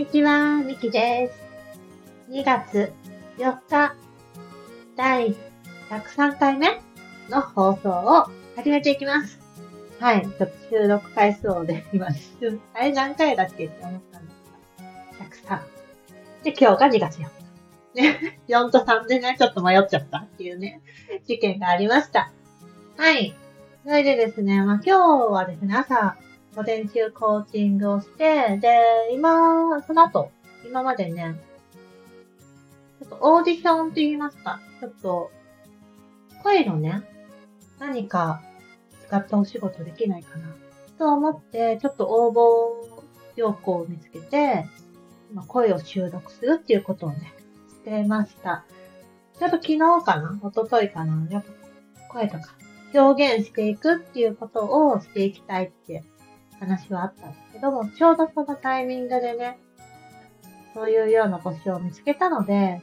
にちは、みきです。2月4日、第103回目の放送を始めていきます。はい、ちょっと収録回数をで今、あれ何回だっけって思ったんですが、103。で、今日が2月4日。ね、4と3でね、ちょっと迷っちゃったっていうね、事件がありました。はい。それでですね、まあ今日はですね、朝、午前中コーチングをして、で、その後、今までね、ちょっとオーディションって言いますか、ちょっと、声のね、何か使ったお仕事できないかな、と思って、ちょっと応募要項を見つけて、まあ、声を収録するっていうことをね、してました。ちょっと昨日かな、一昨日かな、やっぱ声とか表現していくっていうことをしていきたいって話はあったんですけども、ちょうどそのタイミングでね、そういうような募集を見つけたので、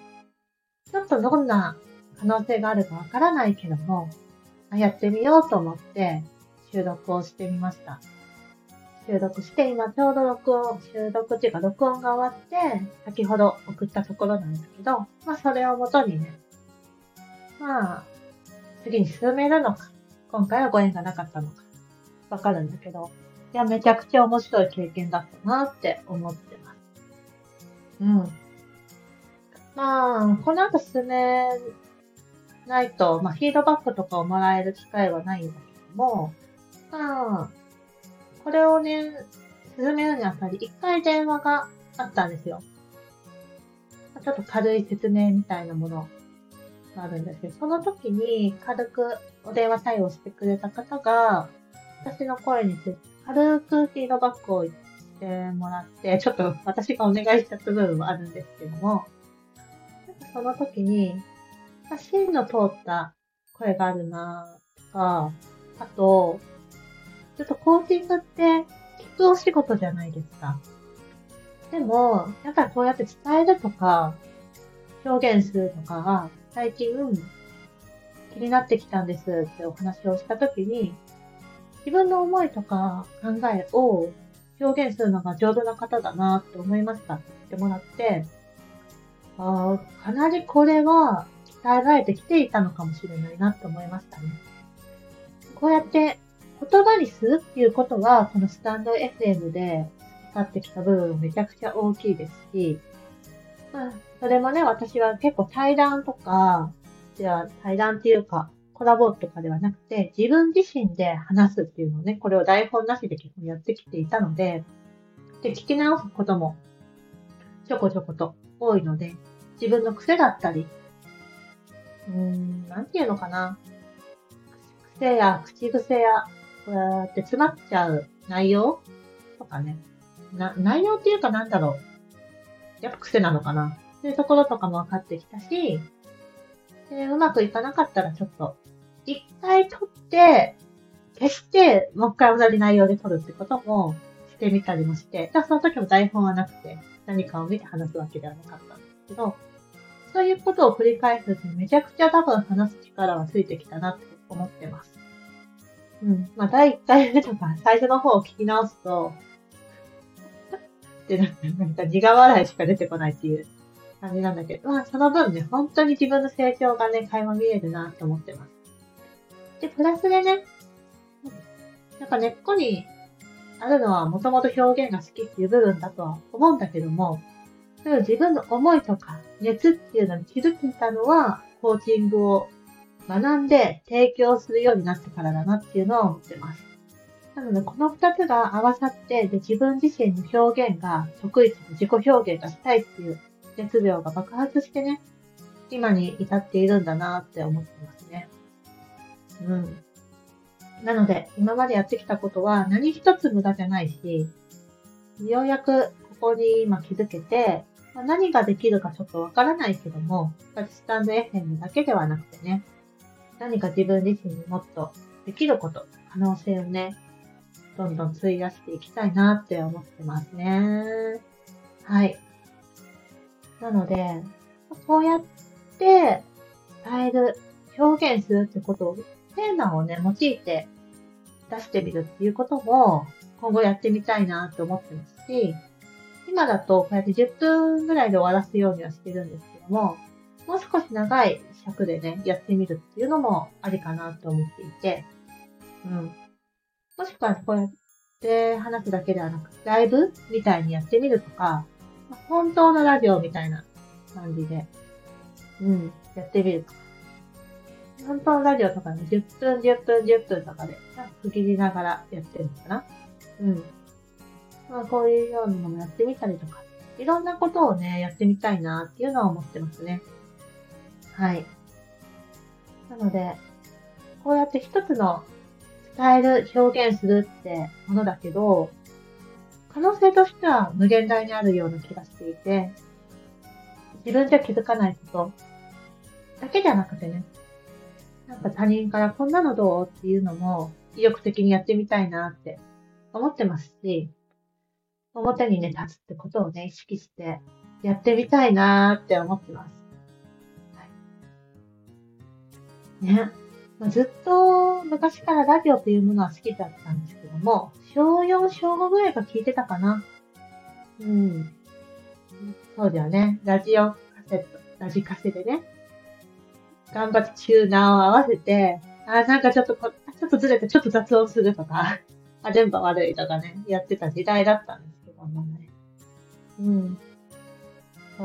ちょっとどんな可能性があるかわからないけども、やってみようと思って収録をしてみました。収録して、今ちょうど録音が終わって、先ほど送ったところなんですけど、まあそれをもとにね、まあ、次に進めるのか、今回はご縁がなかったのか、わかるんだけど、いや、めちゃくちゃ面白い経験だったなって思ってます。うん。まあ、この後進めないと、まあ、フィードバックとかをもらえる機会はないんだけども、まあ、これをね、進めるにあたり、一回電話があったんですよ。ちょっと軽い説明みたいなものがあるんですけど、その時に軽くお電話対応してくれた方が、私の声について軽くフィードバックをしてもらって、ちょっと私がお願いしちゃった部分もあるんですけども、その時に、芯の通った声があるなとか、あと、ちょっとコーチングって聞くお仕事じゃないですか。でも、やっぱりこうやって伝えるとか、表現するとかが最近気になってきたんですってお話をした時に、自分の思いとか考えを表現するのが上手な方だなって思いましたって言ってもらって、ああ、かなりこれは鍛えられてきていたのかもしれないなって思いましたね。こうやって言葉にするっていうことは、このスタンド FM で使ってきた部分めちゃくちゃ大きいですし、まあ、それもね、私は結構対談っていうか、コラボとかではなくて、自分自身で話すっていうのをね、これを台本なしで結構やってきていたので、で、聞き直すこともちょこちょこと多いので、自分の癖だったり、なんていうのかな。口癖や、こうやって詰まっちゃう内容とかね。内容っていうかなんだろう。やっぱ癖なのかな。そういうところとかも分かってきたし、で、うまくいかなかったらちょっと、一回撮って、消して、もう一回同じ内容で撮るってこともしてみたりもして、その時も台本はなくて、何かを見て話すわけではなかったんですけど、そういうことを繰り返すうちにめちゃくちゃ多分話す力はついてきたなって思ってます。うん。まあ、第1回目とか最初の方を聞き直すと、ってなんか苦笑いしか出てこないっていう感じなんだけど、まあその分ね、本当に自分の成長がね、垣間見えるなと思ってます。で、プラスでね、なんか根っこにあるのはもともと表現が好きっていう部分だとは思うんだけども、そういう自分の思いとか熱っていうのに気づいたのは、コーチングを学んで提供するようになってからだなっていうのは思ってます。なので、この2つが合わさって、で、自分自身の表現が得意、自己表現がしたいっていう、熱量が爆発してね、今に至っているんだなって思ってますね。うん。なので、今までやってきたことは何一つ無駄じゃないし、ようやくここに今気づけて、まあ、何ができるかちょっとわからないけども、スタンド FM だけではなくてね、何か自分自身にもっとできること、可能性をね、どんどん費やしていきたいなって思ってますね。はい。なので、こうやって伝える、表現するってことを、テーマをね、用いて出してみるっていうことも今後やってみたいなと思ってますし、今だとこうやって10分ぐらいで終わらすようにはしてるんですけども、もう少し長い尺でね、やってみるっていうのもありかなと思っていて、もしくはこうやって話すだけではなく、ライブみたいにやってみるとか、本当のラジオみたいな感じで、やってみるとか。本当のラジオとかね、10分とかで、区切りながらやってるのかな。こういうようなのもやってみたりとか、いろんなことをね、やってみたいなっていうのは思ってますね。はい。なので、こうやって一つの伝える、表現するってものだけど、可能性としては無限大にあるような気がしていて、自分じゃ気づかないことだけじゃなくてね、なんか他人からこんなのどうっていうのも意欲的にやってみたいなって思ってますし、表にね、立つってことをね、意識してやってみたいなーって思ってます。はい。ね。ずっと昔からラジオというものは好きだったんですけども、小4、小5ぐらいが聞いてたかな。そうだよね。ラジオカセット、ラジカセでね。頑張ってチューナーを合わせて、ちょっとずれて、ちょっと雑音するとか、電波悪いとかね、やってた時代だったんですけどもね。そ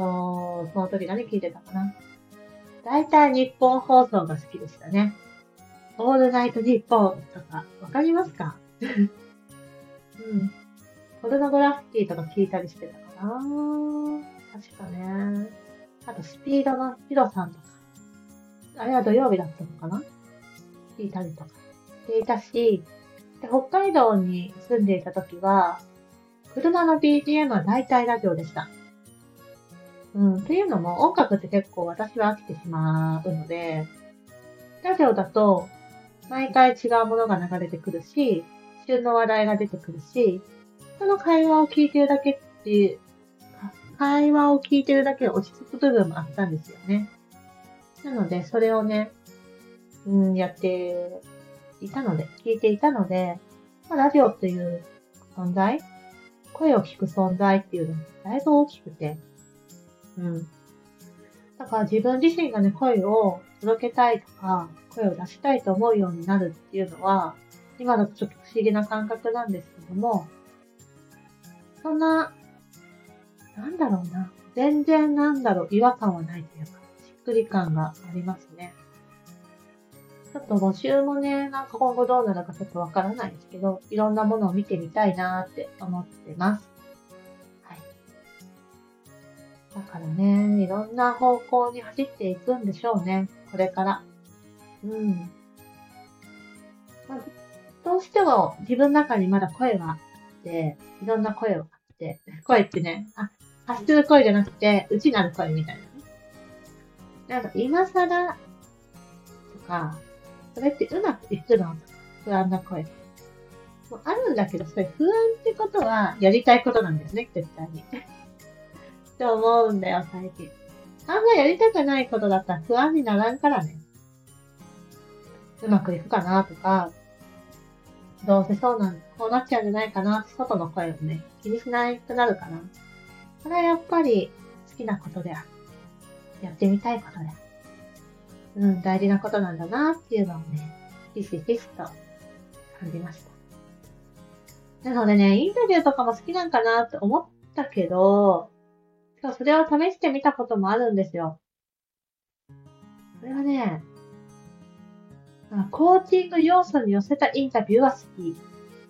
の時何聞いてたかな。だいたい日本放送が好きでしたね。オールナイトニッポンとか、わかりますか？ポルノグラフィティとか聞いたりしてたかな。確かね。あと、スピードのヒロさんとか。あれは土曜日だったのかな？聞いたりとかしていたし、で、北海道に住んでいた時は、車の BGM は大体ラジオでした。っていうのも、音楽って結構私は飽きてしまうので、ラジオだと、毎回違うものが流れてくるし、旬の話題が出てくるし、その会話を聞いてるだけで落ち着く部分もあったんですよね。なので、それをね、聞いていたので、ラジオという存在、声を聞く存在っていうのがだいぶ大きくて、だから自分自身がね、声を届けたいとか、声を出したいと思うようになるっていうのは、今だとちょっと不思議な感覚なんですけども、そんな、違和感はないというか、しっくり感がありますね。ちょっと募集もね、今後どうなるかちょっとわからないですけど、いろんなものを見てみたいなーって思ってます。はい。だからね、いろんな方向に走っていくんでしょうね、これから。どうしても自分の中にまだ声があって、いろんな声があって、声ってね、発する声じゃなくて、内なる声みたいなね。今更とか、それってうまくいくの？不安な声。もうあるんだけど、それ不安ってことはやりたいことなんですね、絶対に。って思うんだよ、最近。あんまやりたくないことだったら不安にならんからね。うまくいくかなとか、どうせこうなっちゃうんじゃないかなって外の声をね、気にしないくなるかな。それはやっぱり好きなことである。やってみたいことである。大事なことなんだなっていうのをね、ひしひしと感じました。なのでね、インタビューとかも好きなんかなって思ったけど、それを試してみたこともあるんですよ。それはね、コーチング要素に寄せたインタビューは好き。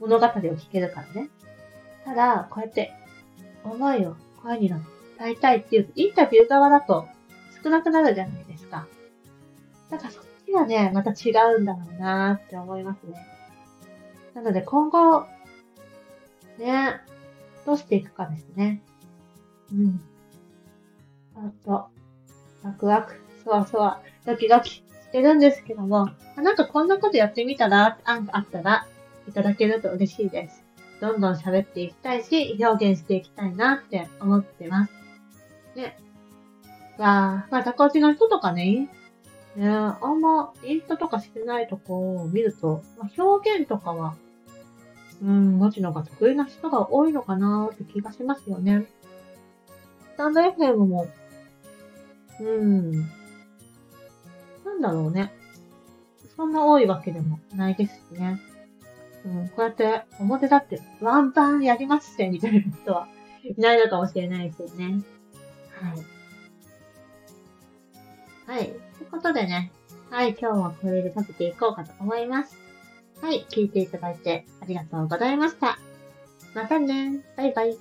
物語を聞けるからね。ただ、こうやって思いを声に乗って伝えたいっていうインタビュー側だと少なくなるじゃないですか。だからそっちはね、また違うんだろうなーって思いますね。なので今後、ね、どうしていくかですね。ワクワク、そわそわ、ドキドキしてるんですけども、こんなことやってみたら、案があったらいただけると嬉しいです。どんどん喋っていきたいし、表現していきたいなって思ってます。で、タコチの人とかね、あんまインスタとかしてないとこを見ると、表現とかは文字のが得意な人が多いのかなーって気がしますよね。スタンド FM も、なんだろうね。そんな多いわけでもないですしね。こうやって表立ってワンパンやりますってみたいな人はいないのかもしれないですよね。はい。はい。ということでね。はい、今日はこれで食べていこうかと思います。はい、聞いていただいてありがとうございました。またね。バイバイ。